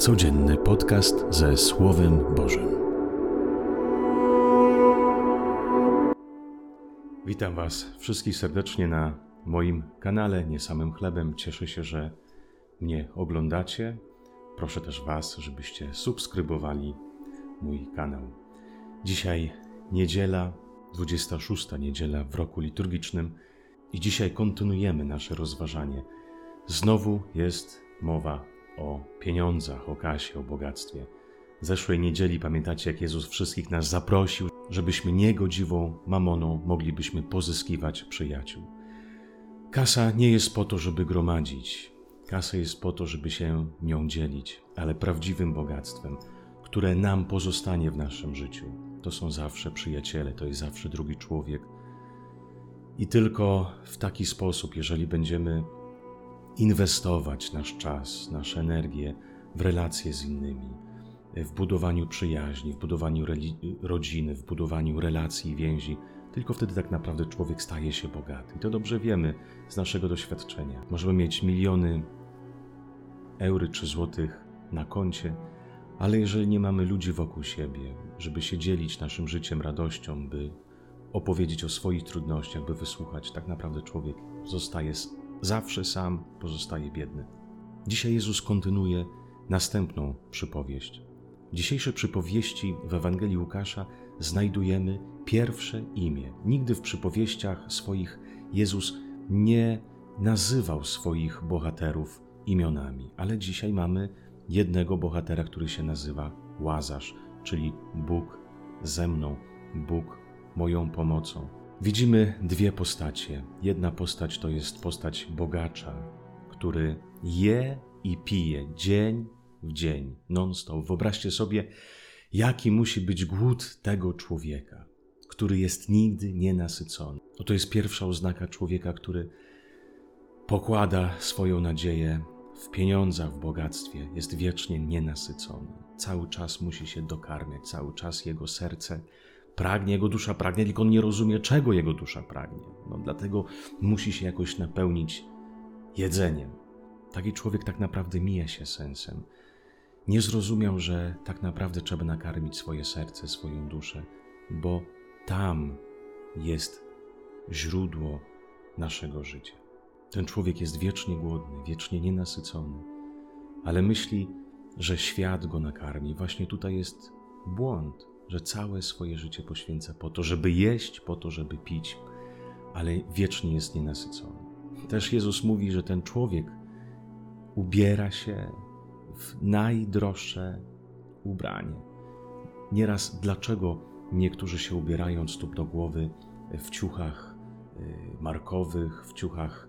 codzienny podcast ze Słowem Bożym. Witam Was wszystkich serdecznie na moim kanale Nie Samym Chlebem. Cieszę się, że mnie oglądacie. Proszę też Was, żebyście subskrybowali mój kanał. Dzisiaj niedziela, 26. niedziela w roku liturgicznym i dzisiaj kontynuujemy nasze rozważanie. Znowu jest mowa o pieniądzach, o kasie, o bogactwie. W zeszłej niedzieli pamiętacie, jak Jezus wszystkich nas zaprosił, żebyśmy niegodziwą mamoną moglibyśmy pozyskiwać przyjaciół. Kasa nie jest po to, żeby gromadzić. Kasa jest po to, żeby się nią dzielić, ale prawdziwym bogactwem, które nam pozostanie w naszym życiu, to są zawsze przyjaciele, to jest zawsze drugi człowiek. I tylko w taki sposób, jeżeli będziemy inwestować nasz czas, naszą energię w relacje z innymi, w budowaniu przyjaźni, w budowaniu rodziny, w budowaniu relacji i więzi, tylko wtedy tak naprawdę człowiek staje się bogaty. I to dobrze wiemy z naszego doświadczenia. Możemy mieć miliony euro czy złotych na koncie, ale jeżeli nie mamy ludzi wokół siebie, żeby się dzielić naszym życiem, radością, by opowiedzieć o swoich trudnościach, by wysłuchać, tak naprawdę człowiek zostaje zawsze sam, pozostaje biedny. Dzisiaj Jezus kontynuuje następną przypowieść. W dzisiejszej przypowieści w Ewangelii Łukasza znajdujemy pierwsze imię. Nigdy w przypowieściach swoich Jezus nie nazywał swoich bohaterów imionami, ale dzisiaj mamy jednego bohatera, który się nazywa Łazarz, czyli Bóg ze mną, Bóg moją pomocą. Widzimy dwie postacie. Jedna postać to jest postać bogacza, który je i pije dzień w dzień, non-stop. Wyobraźcie sobie, jaki musi być głód tego człowieka, który jest nigdy nienasycony. Oto jest pierwsza oznaka człowieka, który pokłada swoją nadzieję w pieniądzach, w bogactwie, jest wiecznie nienasycony. Cały czas musi się dokarmiać, cały czas jego serce pragnie, jego dusza pragnie, tylko on nie rozumie, czego jego dusza pragnie. No, dlatego musi się jakoś napełnić jedzeniem. Taki człowiek tak naprawdę mija się sensem. Nie zrozumiał, że tak naprawdę trzeba nakarmić swoje serce, swoją duszę, bo tam jest źródło naszego życia. Ten człowiek jest wiecznie głodny, wiecznie nienasycony, ale myśli, że świat go nakarmi. Właśnie tutaj jest błąd, że całe swoje życie poświęca po to, żeby jeść, po to, żeby pić, ale wiecznie jest nienasycony. Też Jezus mówi, że ten człowiek ubiera się w najdroższe ubranie. Nieraz dlaczego niektórzy się ubierają od stóp do głowy w ciuchach markowych, w ciuchach,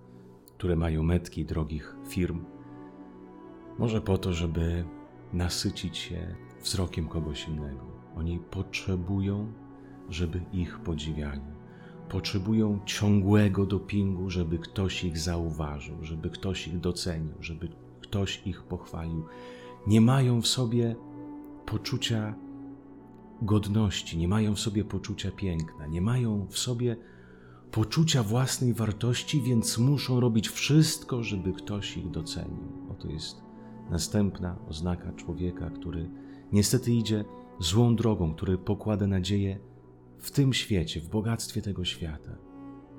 które mają metki drogich firm? Może po to, żeby nasycić się wzrokiem kogoś innego. Oni potrzebują, żeby ich podziwiali. Potrzebują ciągłego dopingu, żeby ktoś ich zauważył, żeby ktoś ich docenił, żeby ktoś ich pochwalił. Nie mają w sobie poczucia godności, nie mają w sobie poczucia piękna, nie mają w sobie poczucia własnej wartości, więc muszą robić wszystko, żeby ktoś ich docenił. Oto jest następna oznaka człowieka, który niestety idzie złą drogą, który pokłada nadzieję w tym świecie, w bogactwie tego świata.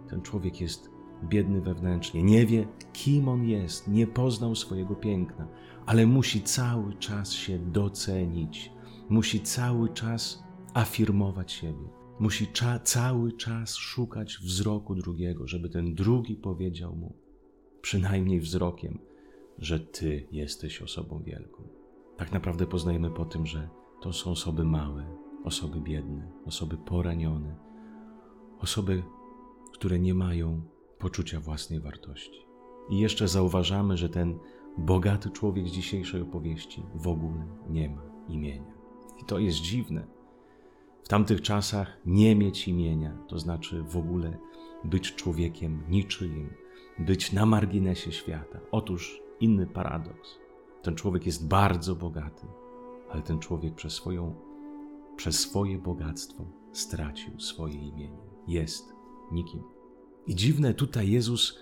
Ten człowiek jest biedny wewnętrznie, nie wie, kim on jest, nie poznał swojego piękna, ale musi cały czas się docenić, musi cały czas afirmować siebie, musi cały czas szukać wzroku drugiego, żeby ten drugi powiedział mu, przynajmniej wzrokiem, że ty jesteś osobą wielką. Tak naprawdę poznajemy po tym, że to są osoby małe, osoby biedne, osoby poranione, osoby, które nie mają poczucia własnej wartości. I jeszcze zauważamy, że ten bogaty człowiek z dzisiejszej opowieści w ogóle nie ma imienia. I to jest dziwne. W tamtych czasach nie mieć imienia, to znaczy w ogóle być człowiekiem niczyim, być na marginesie świata. Otóż inny paradoks. Ten człowiek jest bardzo bogaty, ale ten człowiek przez swoje bogactwo stracił swoje imienie. Jest nikim. I dziwne, tutaj Jezus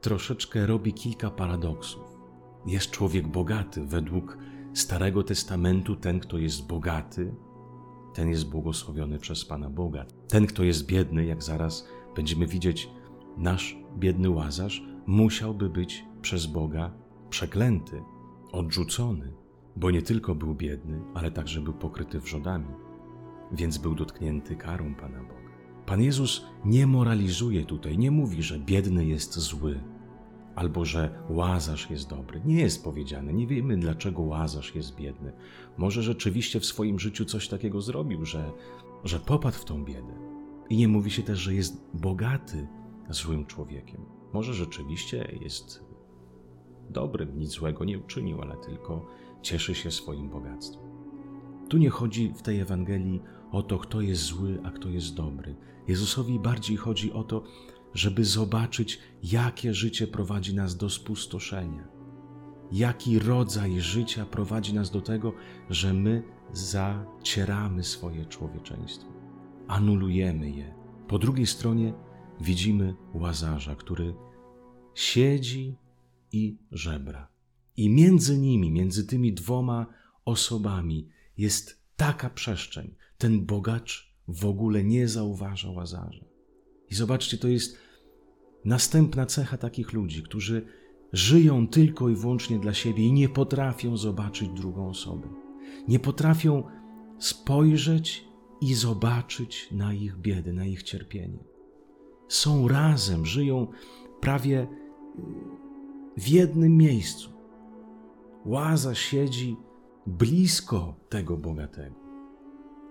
troszeczkę robi kilka paradoksów. Jest człowiek bogaty według Starego Testamentu ten, kto jest bogaty, ten jest błogosławiony przez Pana Boga. Ten, kto jest biedny, jak zaraz będziemy widzieć, nasz biedny Łazarz, musiałby być przez Boga przeklęty, odrzucony, bo nie tylko był biedny, ale także był pokryty wrzodami, więc był dotknięty karą Pana Boga. Pan Jezus nie moralizuje tutaj, nie mówi, że biedny jest zły albo że Łazarz jest dobry. Nie jest powiedziane, nie wiemy, dlaczego Łazarz jest biedny. Może rzeczywiście w swoim życiu coś takiego zrobił, że popadł w tą biedę. I nie mówi się też, że jest bogaty złym człowiekiem. Może rzeczywiście jest dobrym, nic złego nie uczynił, ale tylko cieszy się swoim bogactwem. Tu nie chodzi w tej Ewangelii o to, kto jest zły, a kto jest dobry. Jezusowi bardziej chodzi o to, żeby zobaczyć, jakie życie prowadzi nas do spustoszenia. Jaki rodzaj życia prowadzi nas do tego, że my zacieramy swoje człowieczeństwo. Anulujemy je. Po drugiej stronie widzimy Łazarza, który siedzi i żebra. I między nimi, między tymi dwoma osobami jest taka przestrzeń. Ten bogacz w ogóle nie zauważa Łazarza. I zobaczcie, to jest następna cecha takich ludzi, którzy żyją tylko i wyłącznie dla siebie i nie potrafią zobaczyć drugą osobę. Nie potrafią spojrzeć i zobaczyć na ich biedę, na ich cierpienie. Są razem, żyją prawie w jednym miejscu. Łazarz siedzi blisko tego bogatego,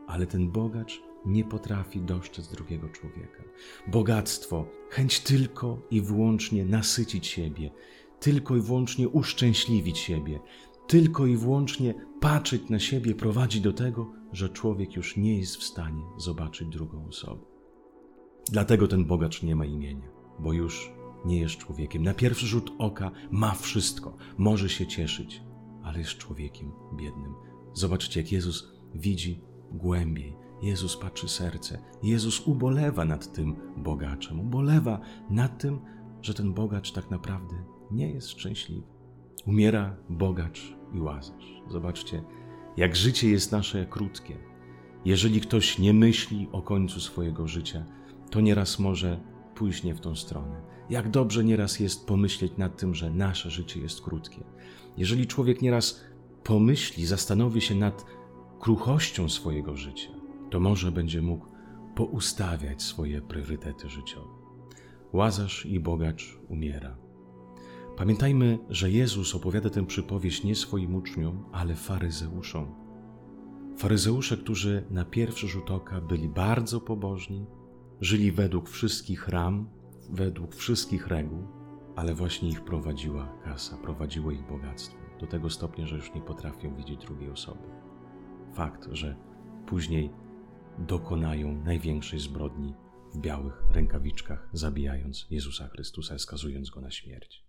ale ten bogacz nie potrafi dostrzec drugiego człowieka. Bogactwo, chęć tylko i wyłącznie nasycić siebie, tylko i wyłącznie uszczęśliwić siebie, tylko i wyłącznie patrzeć na siebie prowadzi do tego, że człowiek już nie jest w stanie zobaczyć drugą osobę. Dlatego ten bogacz nie ma imienia, bo już nie jest człowiekiem. Na pierwszy rzut oka ma wszystko, może się cieszyć, ale jest człowiekiem biednym. Zobaczcie, jak Jezus widzi głębiej. Jezus patrzy serce. Jezus ubolewa nad tym bogaczem. Ubolewa nad tym, że ten bogacz tak naprawdę nie jest szczęśliwy. Umiera bogacz i Łazarz. Zobaczcie, jak życie jest nasze krótkie. Jeżeli ktoś nie myśli o końcu swojego życia, to nieraz może pójść nie w tą stronę. Jak dobrze nieraz jest pomyśleć nad tym, że nasze życie jest krótkie. Jeżeli człowiek nieraz pomyśli, zastanowi się nad kruchością swojego życia, to może będzie mógł poustawiać swoje priorytety życiowe. Łazarz i bogacz umiera. Pamiętajmy, że Jezus opowiada tę przypowieść nie swoim uczniom, ale faryzeuszom. Faryzeusze, którzy na pierwszy rzut oka byli bardzo pobożni, żyli według wszystkich ram, według wszystkich reguł, ale właśnie ich prowadziła kasa, prowadziło ich bogactwo. Do tego stopnia, że już nie potrafią widzieć drugiej osoby. Fakt, że później dokonają największej zbrodni w białych rękawiczkach, zabijając Jezusa Chrystusa, skazując Go na śmierć.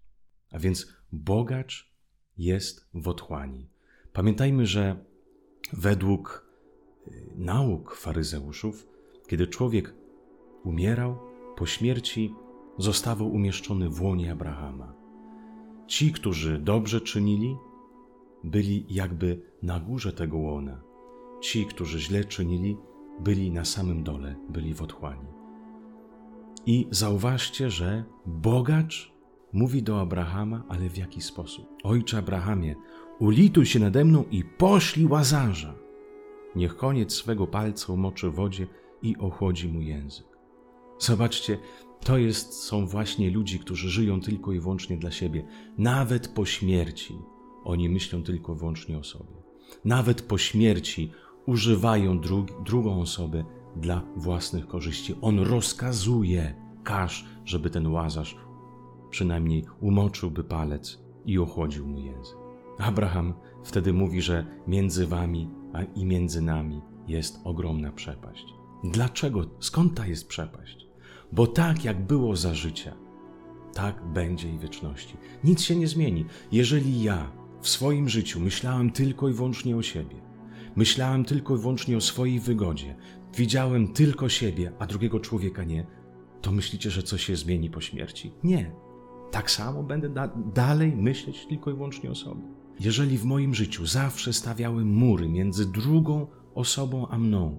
A więc bogacz jest w otchłani. Pamiętajmy, że według nauk faryzeuszów, kiedy człowiek umierał, po śmierci zostawał umieszczony w łonie Abrahama. Ci, którzy dobrze czynili, byli jakby na górze tego łona. Ci, którzy źle czynili, byli na samym dole, byli w otchłani. I zauważcie, że bogacz mówi do Abrahama, ale w jaki sposób? Ojcze Abrahamie, ulituj się nade mną i poślij Łazarza. Niech koniec swego palca umoczy w wodzie i ochłodzi mu język. Zobaczcie, są właśnie ludzie, którzy żyją tylko i wyłącznie dla siebie. Nawet po śmierci oni myślą tylko i wyłącznie o sobie. Nawet po śmierci używają drugą osobę dla własnych korzyści. On rozkazuje, każ, żeby ten Łazarz przynajmniej umoczyłby palec i ochłodził mu język. Abraham wtedy mówi, że między wami i między nami jest ogromna przepaść. Dlaczego? Skąd ta jest przepaść? Bo tak jak było za życia, tak będzie i wieczności. Nic się nie zmieni. Jeżeli ja w swoim życiu myślałem tylko i wyłącznie o siebie, myślałem tylko i wyłącznie o swojej wygodzie, widziałem tylko siebie, a drugiego człowieka nie, to myślicie, że coś się zmieni po śmierci? Nie. tak samo będę dalej myśleć tylko i wyłącznie o sobie. Jeżeli w moim życiu zawsze stawiałem mury między drugą osobą a mną,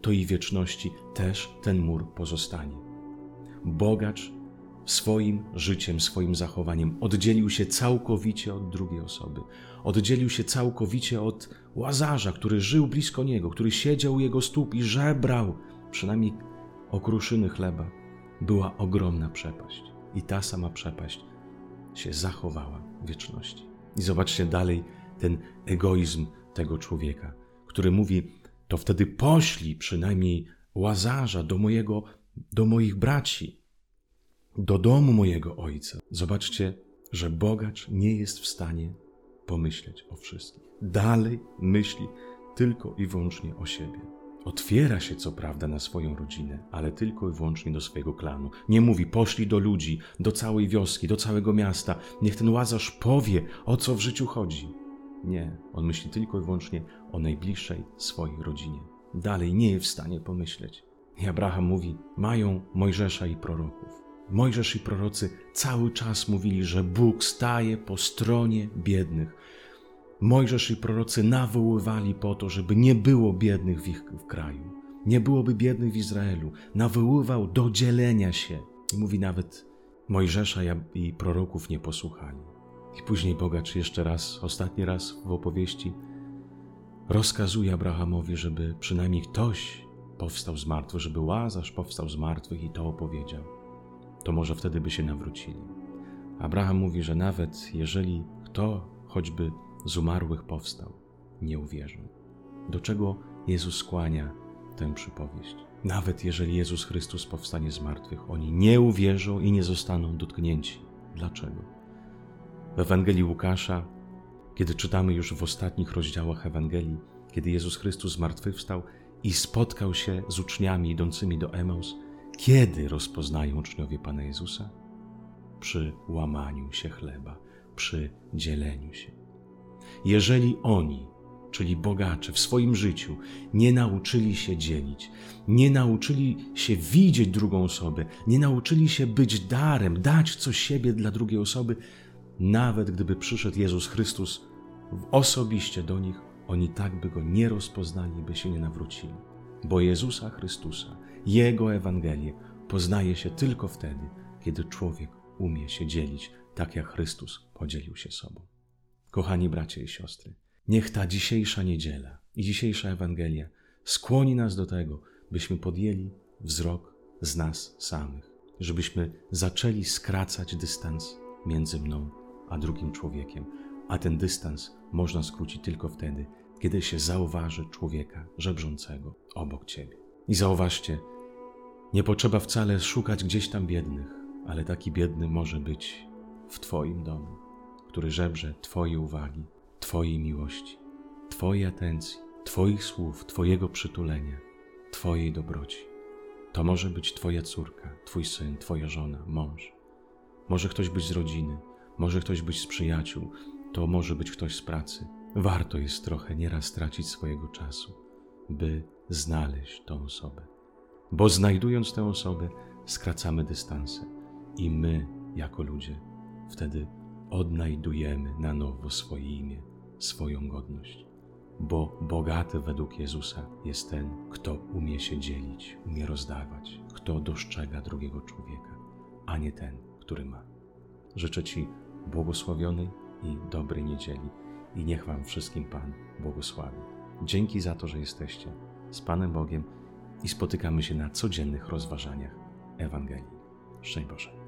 to i w wieczności też ten mur pozostanie. Bogacz swoim życiem, swoim zachowaniem oddzielił się całkowicie od drugiej osoby. Oddzielił się całkowicie od Łazarza, który żył blisko niego, który siedział u jego stóp i żebrał, przynajmniej o kruszyny chleba. Była ogromna przepaść. I ta sama przepaść się zachowała w wieczności. I zobaczcie dalej ten egoizm tego człowieka, który mówi, to wtedy poślij przynajmniej Łazarza do moich braci, do domu mojego ojca. Zobaczcie, że bogacz nie jest w stanie pomyśleć o wszystkich. Dalej myśli tylko i wyłącznie o siebie. Otwiera się co prawda na swoją rodzinę, ale tylko i wyłącznie do swojego klanu. Nie mówi, poślij do ludzi, do całej wioski, do całego miasta. Niech ten Łazarz powie, o co w życiu chodzi. Nie, on myśli tylko i wyłącznie o najbliższej swojej rodzinie. Dalej nie jest w stanie pomyśleć. I Abraham mówi, mają Mojżesza i proroków. Mojżesz i prorocy cały czas mówili, że Bóg staje po stronie biednych. Mojżesz i prorocy nawoływali po to, żeby nie było biednych w ich kraju. Nie byłoby biednych w Izraelu. Nawoływał do dzielenia się. I mówi, nawet Mojżesza i proroków nie posłuchali. I później bogacz jeszcze raz, ostatni raz w opowieści rozkazuje Abrahamowi, żeby przynajmniej ktoś powstał z martwych, żeby Łazarz powstał z martwych i to opowiedział. To może wtedy by się nawrócili. Abraham mówi, że nawet jeżeli kto choćby z umarłych powstał, nie uwierzą. Do czego Jezus skłania tę przypowieść? Nawet jeżeli Jezus Chrystus powstanie z martwych, oni nie uwierzą i nie zostaną dotknięci. Dlaczego? W Ewangelii Łukasza, kiedy czytamy już w ostatnich rozdziałach Ewangelii, kiedy Jezus Chrystus zmartwychwstał i spotkał się z uczniami idącymi do Emaus, kiedy rozpoznają uczniowie Pana Jezusa? Przy łamaniu się chleba, przy dzieleniu się. Jeżeli oni, czyli bogacze w swoim życiu, nie nauczyli się dzielić, nie nauczyli się widzieć drugą osobę, nie nauczyli się być darem, dać coś siebie dla drugiej osoby, nawet gdyby przyszedł Jezus Chrystus osobiście do nich, oni tak by Go nie rozpoznali, by się nie nawrócili. Bo Jezusa Chrystusa, Jego Ewangelię poznaje się tylko wtedy, kiedy człowiek umie się dzielić, tak jak Chrystus podzielił się sobą. Kochani bracia i siostry, niech ta dzisiejsza niedziela i dzisiejsza Ewangelia skłoni nas do tego, byśmy podjęli wzrok z nas samych, żebyśmy zaczęli skracać dystans między mną a drugim człowiekiem, a ten dystans można skrócić tylko wtedy, kiedy się zauważy człowieka żebrzącego obok Ciebie. I zauważcie, nie potrzeba wcale szukać gdzieś tam biednych, ale taki biedny może być w Twoim domu, który żebrze Twojej uwagi, Twojej miłości, Twojej atencji, Twoich słów, Twojego przytulenia, Twojej dobroci. To może być Twoja córka, Twój syn, Twoja żona, mąż. Może ktoś być z rodziny, może ktoś być z przyjaciół, to może być ktoś z pracy. Warto jest trochę nieraz tracić swojego czasu, by znaleźć tą osobę. Bo znajdując tę osobę, skracamy dystanse i my, jako ludzie, wtedy odnajdujemy na nowo swoje imię, swoją godność. Bo bogaty według Jezusa jest ten, kto umie się dzielić, umie rozdawać, kto dostrzega drugiego człowieka, a nie ten, który ma. Życzę Ci błogosławionej i dobrej niedzieli i niech Wam wszystkim Pan błogosławi. Dzięki za to, że jesteście z Panem Bogiem i spotykamy się na codziennych rozważaniach Ewangelii. Szczęść Boże!